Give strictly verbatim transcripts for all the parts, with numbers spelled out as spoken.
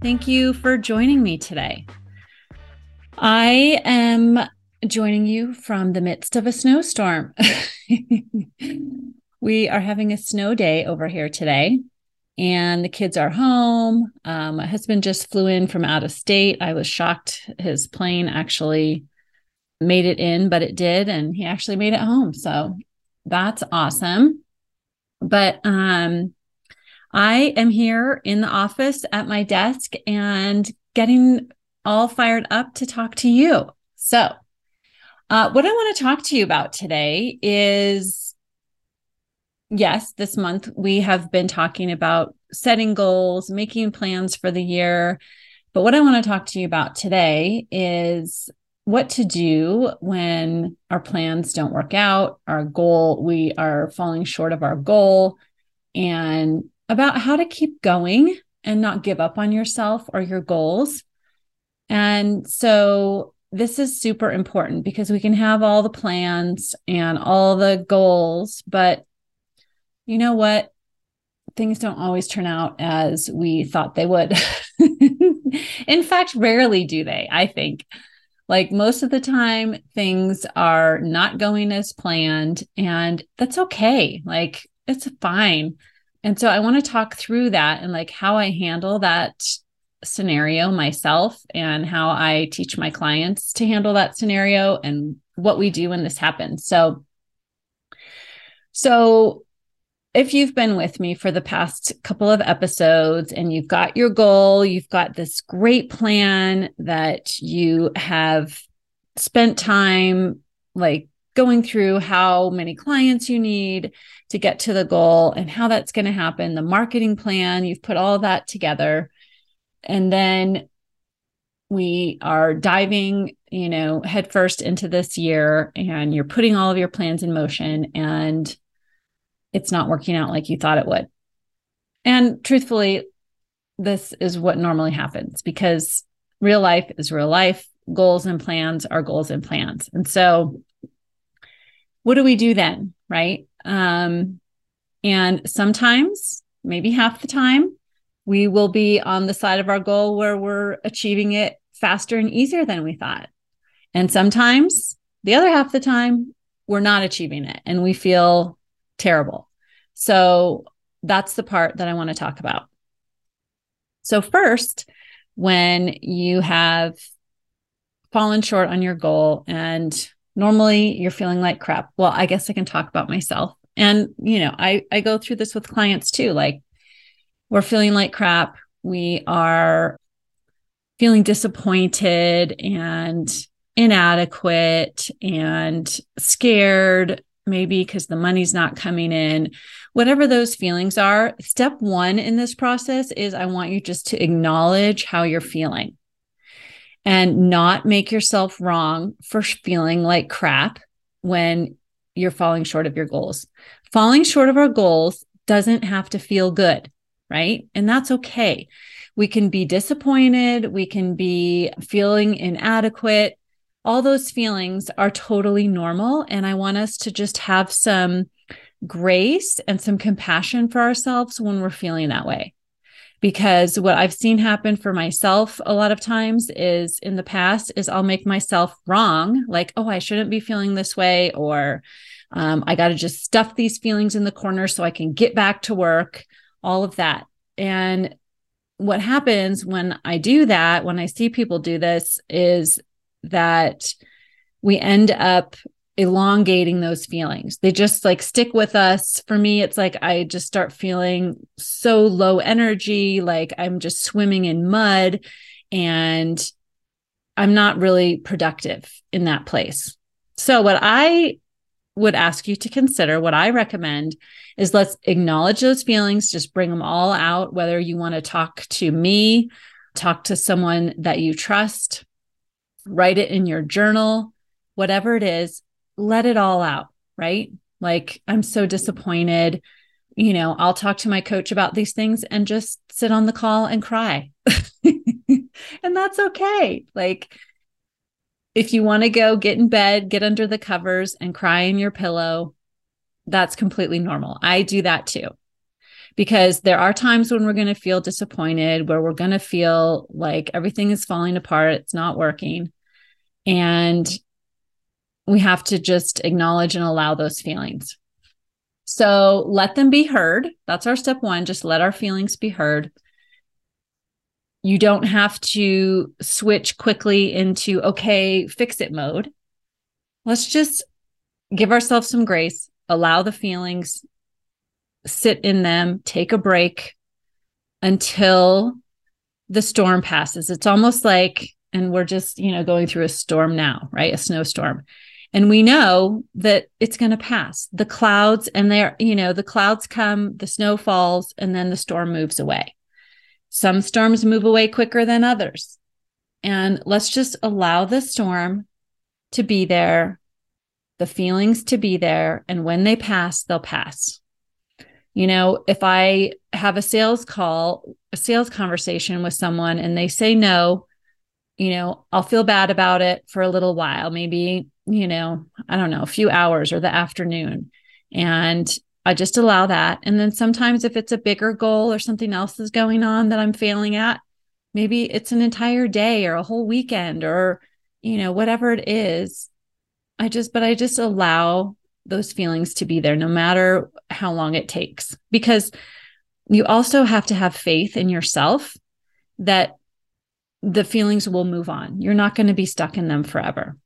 Thank you for joining me today. I am joining you from the midst of a snowstorm. We are having a snow day over here today, and the kids are home. Um, my husband just flew in from out of state. I was shocked his plane actually made it in, but it did, and he actually made it home. So that's awesome. But um I am here in the office at my desk and getting all fired up to talk to you. So uh, what I want to talk to you about today is, yes, this month we have been talking about setting goals, making plans for the year. But what I want to talk to you about today is what to do when our plans don't work out, our goal, we are falling short of our goal, and about how to keep going and not give up on yourself or your goals. And so this is super important because we can have all the plans and all the goals, but you know what? Things don't always turn out as we thought they would. In fact, rarely do they, I think. Like most of the time, things are not going as planned, and that's okay. Like, it's fine. And so I want to talk through that and like how I handle that scenario myself and how I teach my clients to handle that scenario and what we do when this happens. So, so if you've been with me for the past couple of episodes and you've got your goal, you've got this great plan that you have spent time like going through how many clients you need to get to the goal and how that's going to happen, the marketing plan, you've put all that together. And then we are diving, you know, headfirst into this year, and you're putting all of your plans in motion, and it's not working out like you thought it would. And truthfully, this is what normally happens because real life is real life. Goals and plans are goals and plans. And so what do we do then, right? Um, and sometimes, maybe half the time, we will be on the side of our goal where we're achieving it faster and easier than we thought. And sometimes, the other half the time, we're not achieving it and we feel terrible. So that's the part that I want to talk about. So first, when you have fallen short on your goal and normally you're feeling like crap. Well, I guess I can talk about myself. And, you know, I, I go through this with clients too. Like, we're feeling like crap. We are feeling disappointed and inadequate and scared, maybe because the money's not coming in. Whatever those feelings are, step one in this process is I want you just to acknowledge how you're feeling. And not make yourself wrong for feeling like crap when you're falling short of your goals. Falling short of our goals doesn't have to feel good, right? And that's okay. We can be disappointed. We can be feeling inadequate. All those feelings are totally normal. And I want us to just have some grace and some compassion for ourselves when we're feeling that way. Because what I've seen happen for myself a lot of times is in the past is I'll make myself wrong. Like, oh, I shouldn't be feeling this way, or um, I got to just stuff these feelings in the corner so I can get back to work, all of that. And what happens when I do that, when I see people do this, is that we end up elongating those feelings. They just like stick with us. For me, it's like I just start feeling so low energy, like I'm just swimming in mud and I'm not really productive in that place. So what I would ask you to consider, what I recommend, is let's acknowledge those feelings, just bring them all out, whether you want to talk to me talk to someone that you trust, write it in your journal, whatever it is, let it all out, right? Like, I'm so disappointed. You know, I'll talk to my coach about these things and just sit on the call and cry. And that's okay. Like, if you want to go get in bed, get under the covers and cry in your pillow, that's completely normal. I do that too, because there are times when we're going to feel disappointed, where we're going to feel like everything is falling apart, it's not working. And we have to just acknowledge and allow those feelings. So let them be heard. That's our step one. Just let our feelings be heard. You don't have to switch quickly into, okay, fix it mode. Let's just give ourselves some grace, allow the feelings, sit in them, take a break until the storm passes. It's almost like, and we're just, you know, going through a storm now, right? A snowstorm. And we know that it's going to pass. The clouds and they're, you know, the clouds come, the snow falls, and then the storm moves away. Some storms move away quicker than others. And let's just allow the storm to be there, the feelings to be there. And when they pass, they'll pass. You know, if I have a sales call, a sales conversation with someone and they say no, you know, I'll feel bad about it for a little while, maybe, you know, I don't know, a few hours or the afternoon. And I just allow that. And then sometimes if it's a bigger goal or something else is going on that I'm failing at, maybe it's an entire day or a whole weekend or, you know, whatever it is. I just, but I just allow those feelings to be there no matter how long it takes, because you also have to have faith in yourself that the feelings will move on. You're not going to be stuck in them forever.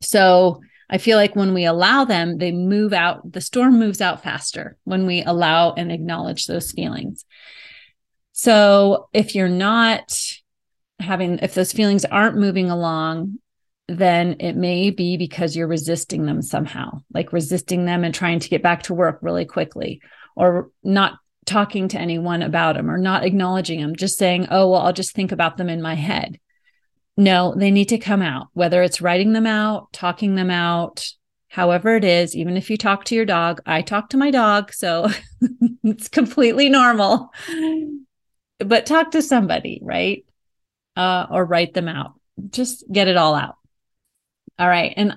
So I feel like when we allow them, they move out, the storm moves out faster when we allow and acknowledge those feelings. So if you're not having, if those feelings aren't moving along, then it may be because you're resisting them somehow, like resisting them and trying to get back to work really quickly, or not talking to anyone about them, or not acknowledging them, just saying, oh, well, I'll just think about them in my head. No, they need to come out, whether it's writing them out, talking them out, however it is. Even if you talk to your dog, I talk to my dog, so it's completely normal, but talk to somebody, right? Uh, or write them out. Just get it all out. All right. And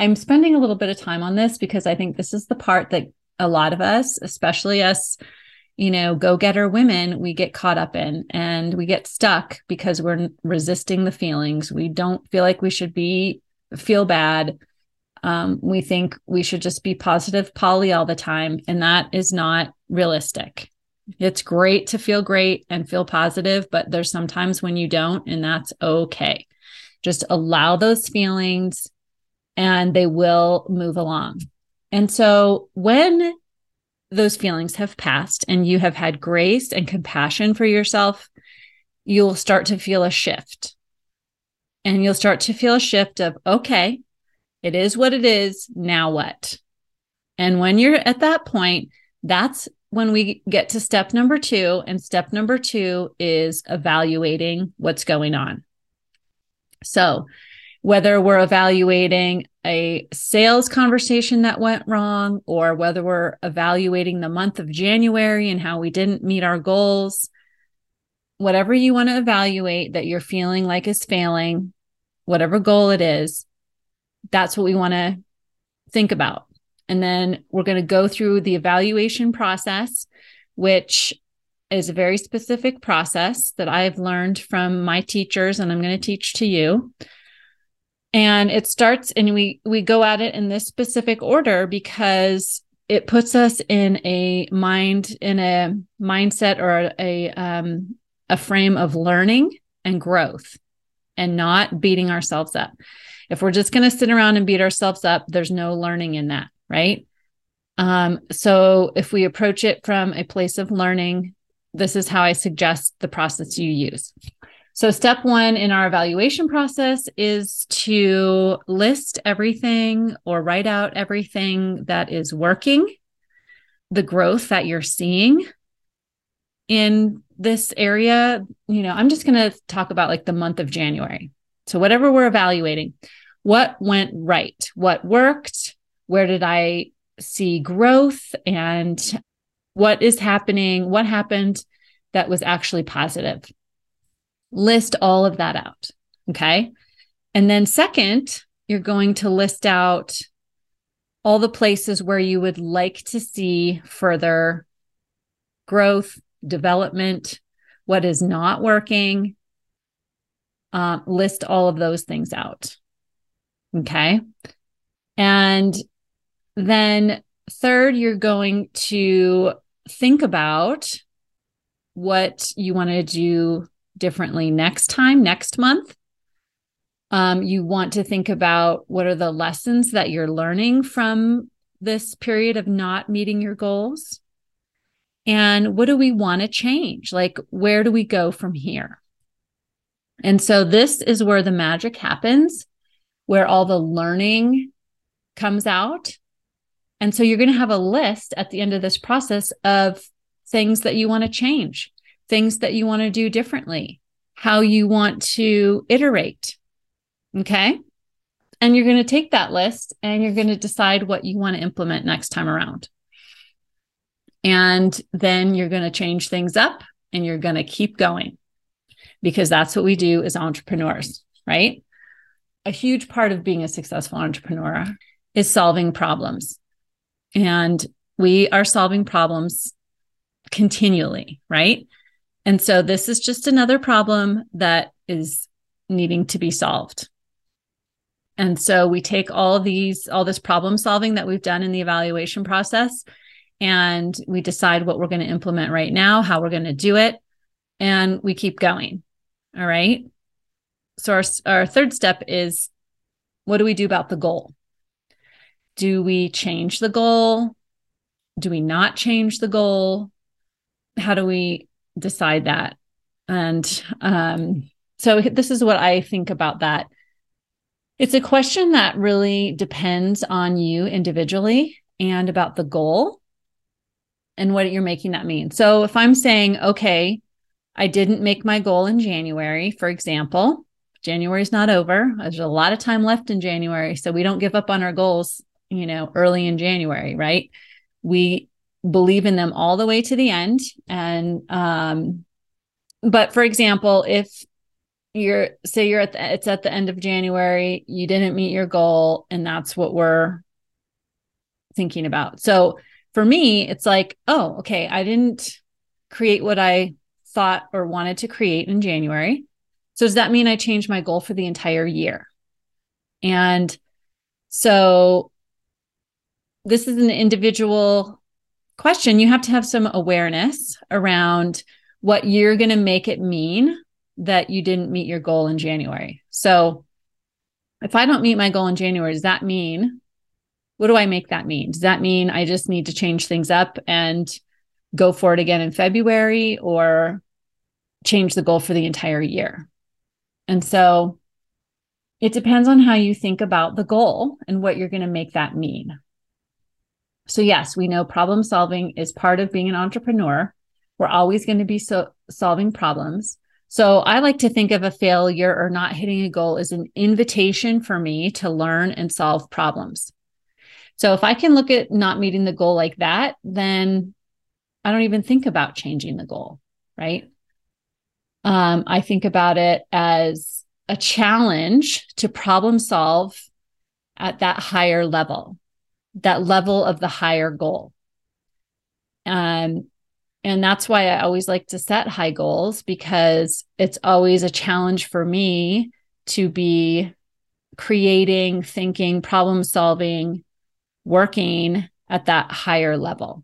I'm spending a little bit of time on this because I think this is the part that a lot of us, especially us, you know, go-getter women, we get caught up in, and we get stuck because we're resisting the feelings. We don't feel like we should be, feel bad. Um, we think we should just be positive Polly all the time. And that is not realistic. It's great to feel great and feel positive, but there's sometimes when you don't, and that's okay. Just allow those feelings and they will move along. And so when those feelings have passed and you have had grace and compassion for yourself, you'll start to feel a shift. And you'll start to feel a shift of, okay, it is what it is. Now what? And when you're at that point, that's when we get to step number two. And step number two is evaluating what's going on. So whether we're evaluating a sales conversation that went wrong, or whether we're evaluating the month of January and how we didn't meet our goals, whatever you want to evaluate that you're feeling like is failing, whatever goal it is, that's what we want to think about. And then we're going to go through the evaluation process, which is a very specific process that I've learned from my teachers, and I'm going to teach to you. And it starts, and we, we go at it in this specific order because it puts us in a mind, in a mindset or a, um, a frame of learning and growth and not beating ourselves up. If we're just going to sit around and beat ourselves up, there's no learning in that, right? Um, so if we approach it from a place of learning, this is how I suggest the process you use. So step one in our evaluation process is to list everything or write out everything that is working, the growth that you're seeing in this area, you know, I'm just going to talk about like the month of January. So whatever we're evaluating, what went right? What worked? Where did I see growth? And what is happening? What happened that was actually positive? List all of that out. Okay. And then second, you're going to list out all the places where you would like to see further growth, development, what is not working. Uh, list all of those things out. Okay. And then third, you're going to think about what you want to do differently next time, next month. Um, you want to think about what are the lessons that you're learning from this period of not meeting your goals? And what do we want to change? Like, where do we go from here? And so this is where the magic happens, where all the learning comes out. And so you're going to have a list at the end of this process of things that you want to change, things that you want to do differently, how you want to iterate. Okay. And you're going to take that list and you're going to decide what you want to implement next time around. And then you're going to change things up and you're going to keep going, because that's what we do as entrepreneurs, right? A huge part of being a successful entrepreneur is solving problems. And we are solving problems continually, right? And so this is just another problem that is needing to be solved. And so we take all these, all this problem solving that we've done in the evaluation process, and we decide what we're going to implement right now, how we're going to do it, and we keep going. All right. So our, our third step is, what do we do about the goal? Do we change the goal? Do we not change the goal? How do we decide that? And um, so this is what I think about that. It's a question that really depends on you individually and about the goal and what you're making that mean. So if I'm saying, okay, I didn't make my goal in January, for example, January's not over. There's a lot of time left in January. So we don't give up on our goals, you know, early in January, right? We believe in them all the way to the end. And, um, but for example, if you're, say you're at the, it's at the end of January, you didn't meet your goal, and that's what we're thinking about. So for me, it's like, oh, okay, I didn't create what I thought or wanted to create in January. So does that mean I changed my goal for the entire year? And so this is an individual question. You have to have some awareness around what you're going to make it mean that you didn't meet your goal in January. So if I don't meet my goal in January, does that mean, what do I make that mean? Does that mean I just need to change things up and go for it again in February, or change the goal for the entire year? And so it depends on how you think about the goal and what you're going to make that mean. So yes, we know problem solving is part of being an entrepreneur. We're always going to be so solving problems. So I like to think of a failure or not hitting a goal as an invitation for me to learn and solve problems. So if I can look at not meeting the goal like that, then I don't even think about changing the goal, right? Um, I think about it as a challenge to problem solve at that higher level, that level of the higher goal. Um, and that's why I always like to set high goals, because it's always a challenge for me to be creating, thinking, problem solving, working at that higher level.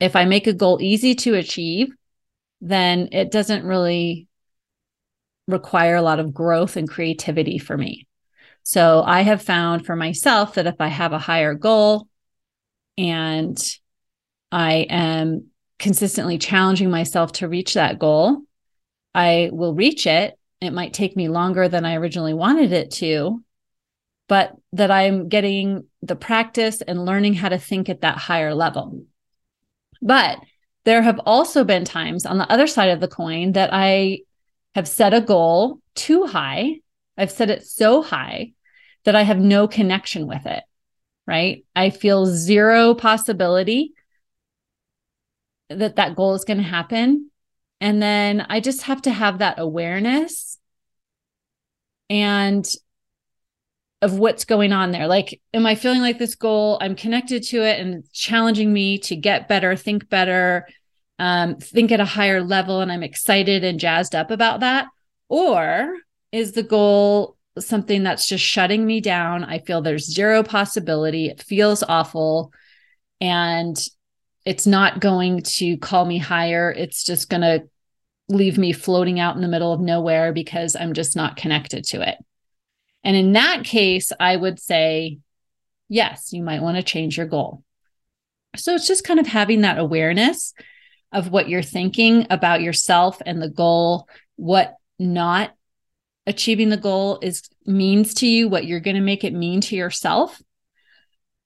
If I make a goal easy to achieve, then it doesn't really require a lot of growth and creativity for me. So I have found for myself that if I have a higher goal and I am consistently challenging myself to reach that goal, I will reach it. It might take me longer than I originally wanted it to, but that I'm getting the practice and learning how to think at that higher level. But There have also been times on the other side of the coin that I have set a goal too high. I've set it so high that I have no connection with it, right? I feel zero possibility that that goal is going to happen. And then I just have to have that awareness and of what's going on there. Like, am I feeling like this goal, I'm connected to it and it's challenging me to get better, think better, um, think at a higher level, and I'm excited and jazzed up about that? Or is the goal something that's just shutting me down? I feel there's zero possibility. It feels awful. And it's not going to call me higher. It's just going to leave me floating out in the middle of nowhere because I'm just not connected to it. And in that case, I would say, yes, you might want to change your goal. So it's just kind of having that awareness of what you're thinking about yourself and the goal, what not achieving the goal is means to you, what you're going to make it mean to yourself,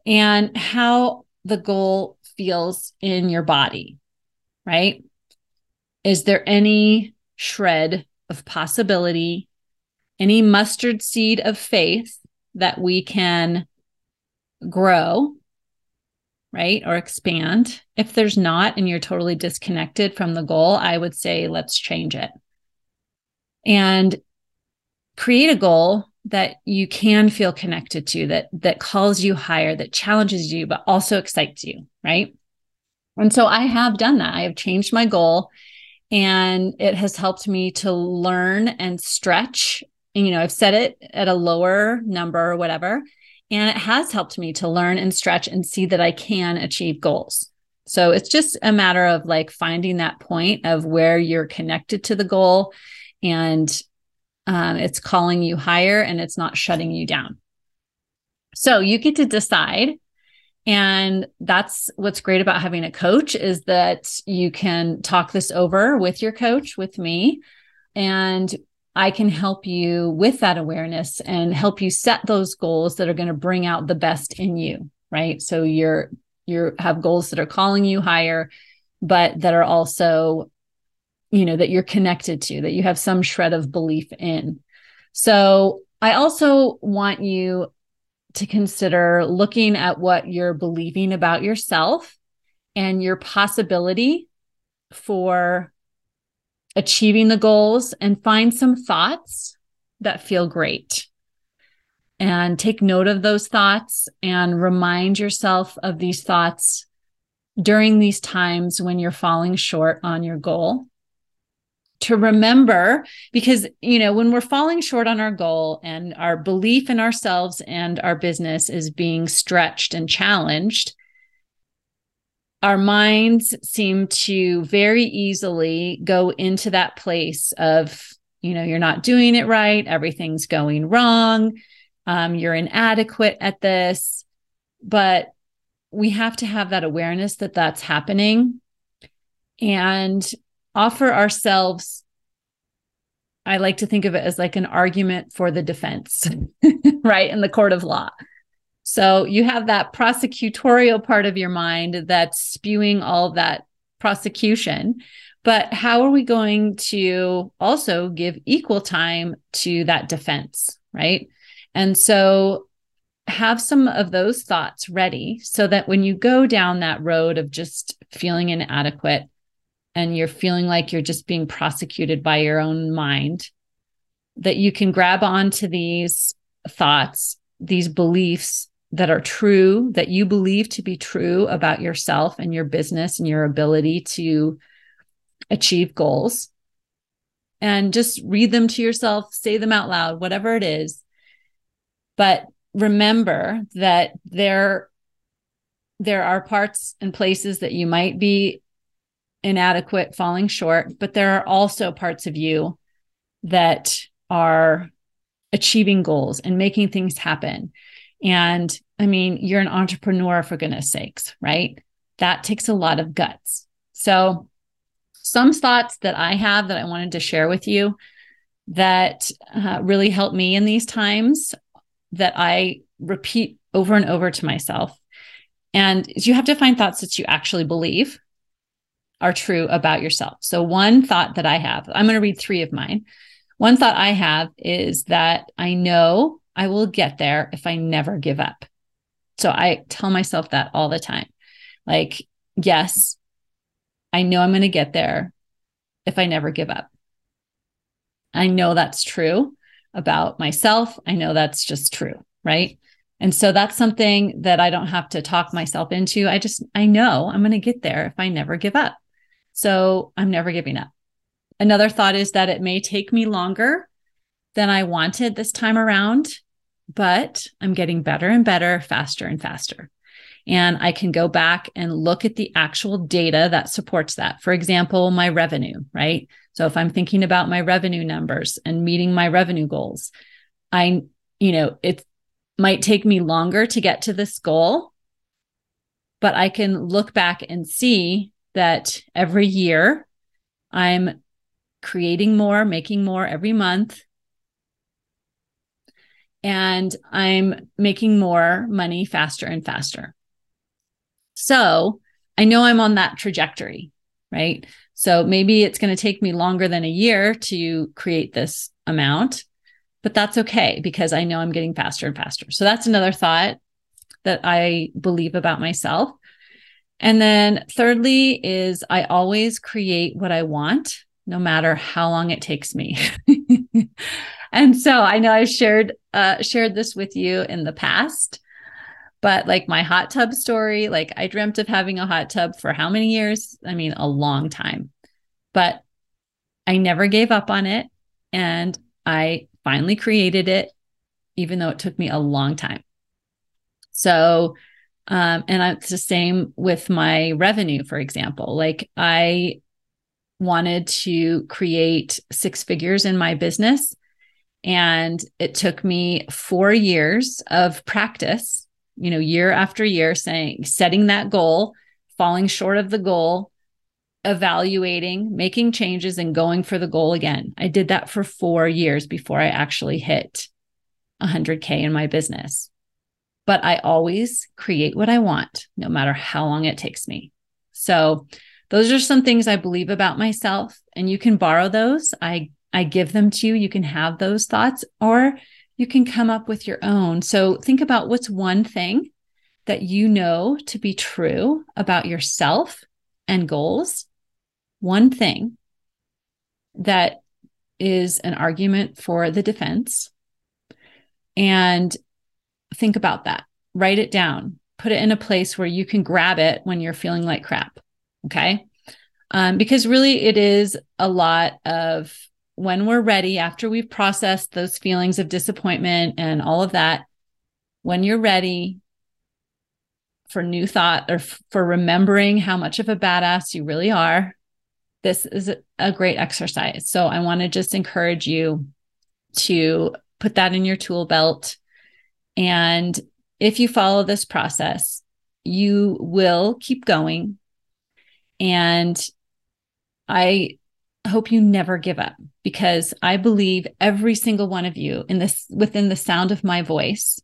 and how the goal feels in your body, right? Is there any shred of possibility, any mustard seed of faith that we can grow, right? Or expand? If there's not, and you're totally disconnected from the goal, I would say, let's change it. And create a goal that you can feel connected to, that that calls you higher, that challenges you, but also excites you, right? And so I have done that. I have changed my goal, and it has helped me to learn and stretch. And, you know, I've set it at a lower number or whatever, and it has helped me to learn and stretch and see that I can achieve goals. So it's just a matter of like finding that point of where you're connected to the goal, and Um, it's calling you higher and it's not shutting you down. So you get to decide. And that's what's great about having a coach, is that you can talk this over with your coach, with me, and I can help you with that awareness and help you set those goals that are going to bring out the best in you, right? So you're, you have goals that are calling you higher, but that are also, you know, that you're connected to, that you have some shred of belief in. So I also want you to consider looking at what you're believing about yourself and your possibility for achieving the goals, and find some thoughts that feel great. And take note of those thoughts and remind yourself of these thoughts during these times when you're falling short on your goal. To remember, because, you know, when we're falling short on our goal and our belief in ourselves and our business is being stretched and challenged, our minds seem to very easily go into that place of, you know, you're not doing it right, everything's going wrong, um, you're inadequate at this. But we have to have that awareness that that's happening, and offer ourselves, I like to think of it as like an argument for the defense, right? In the court of law. So you have that prosecutorial part of your mind that's spewing all that prosecution, but how are we going to also give equal time to that defense, right? And so have some of those thoughts ready so that when you go down that road of just feeling inadequate, and you're feeling like you're just being prosecuted by your own mind, that you can grab onto these thoughts, these beliefs that are true, that you believe to be true about yourself and your business and your ability to achieve goals, and just read them to yourself, say them out loud, whatever it is. But remember that there, there are parts and places that you might be inadequate, falling short, but there are also parts of you that are achieving goals and making things happen. And I mean, you're an entrepreneur, for goodness sakes, right? That takes a lot of guts. So some thoughts that I have that I wanted to share with you that uh, really help me in these times, that I repeat over and over to myself. And you have to find thoughts that you actually believe. are true about yourself. So one thought that I have, I'm going to read three of mine. One thought I have is that I know I will get there if I never give up. So I tell myself that all the time. Like, yes, I know I'm going to get there if I never give up. I know that's true about myself. I know that's just true, right? And so that's something that I don't have to talk myself into. I just, I know I'm going to get there if I never give up. So I'm never giving up. Another thought is that it may take me longer than I wanted this time around, but I'm getting better and better, faster and faster. And I can go back and look at the actual data that supports that. For example, my revenue, right? So if I'm thinking about my revenue numbers and meeting my revenue goals, I, you know, it might take me longer to get to this goal, but I can look back and see that every year I'm creating more, making more every month. And I'm making more money faster and faster. So I know I'm on that trajectory, right? So maybe it's going to take me longer than a year to create this amount, but that's okay because I know I'm getting faster and faster. So that's another thought that I believe about myself. And then thirdly is I always create what I want, no matter how long it takes me. And so I know I've shared, uh, shared this with you in the past. But like my hot tub story, like I dreamt of having a hot tub for how many years? I mean, a long time, but I never gave up on it. And I finally created it, even though it took me a long time. So, um, and I, it's the same with my revenue, for example. Like I wanted to create six figures in my business, and it took me four years of practice. You know, year after year saying, setting that goal, falling short of the goal, evaluating, making changes, and going for the goal again. I did that for four years before I actually hit one hundred K in my business. But I always create what I want, no matter how long it takes me. So those are some things I believe about myself, and you can borrow those. I, I give them to you. You can have those thoughts, or you can come up with your own. So think about what's one thing that you know to be true about yourself and goals. One thing that is an argument for the defense. And think about that. Write it down. Put it in a place where you can grab it when you're feeling like crap. Okay? Um, because really it is a lot of, when we're ready, after we've processed those feelings of disappointment and all of that, when you're ready for new thought or f- for remembering how much of a badass you really are, this is a great exercise. So I want to just encourage you to put that in your tool belt. And if you follow this process, you will keep going. And I hope you never give up, because I believe every single one of you in this, within the sound of my voice,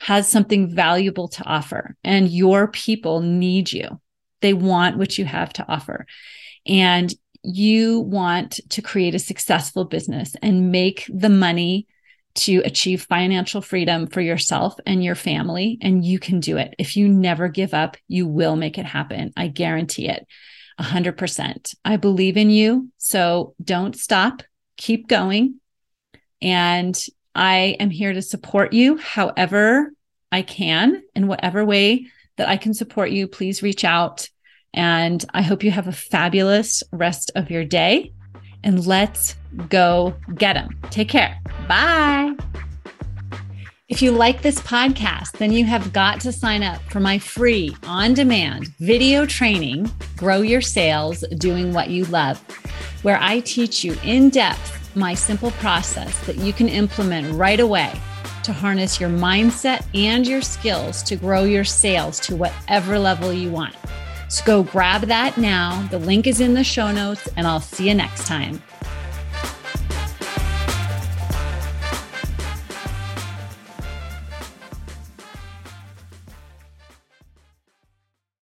has something valuable to offer, and your people need you. They want what you have to offer, and you want to create a successful business and make the money to achieve financial freedom for yourself and your family. And you can do it. If you never give up, you will make it happen. I guarantee it. one hundred percent. I believe in you. So don't stop, keep going. And I am here to support you however I can, in whatever way that I can support you. Please reach out. And I hope you have a fabulous rest of your day. And let's go get them. Take care. Bye. If you like this podcast, then you have got to sign up for my free on-demand video training, Grow Your Sales Doing What You Love, where I teach you in depth my simple process that you can implement right away to harness your mindset and your skills to grow your sales to whatever level you want. So go grab that now. The link is in the show notes, and I'll see you next time.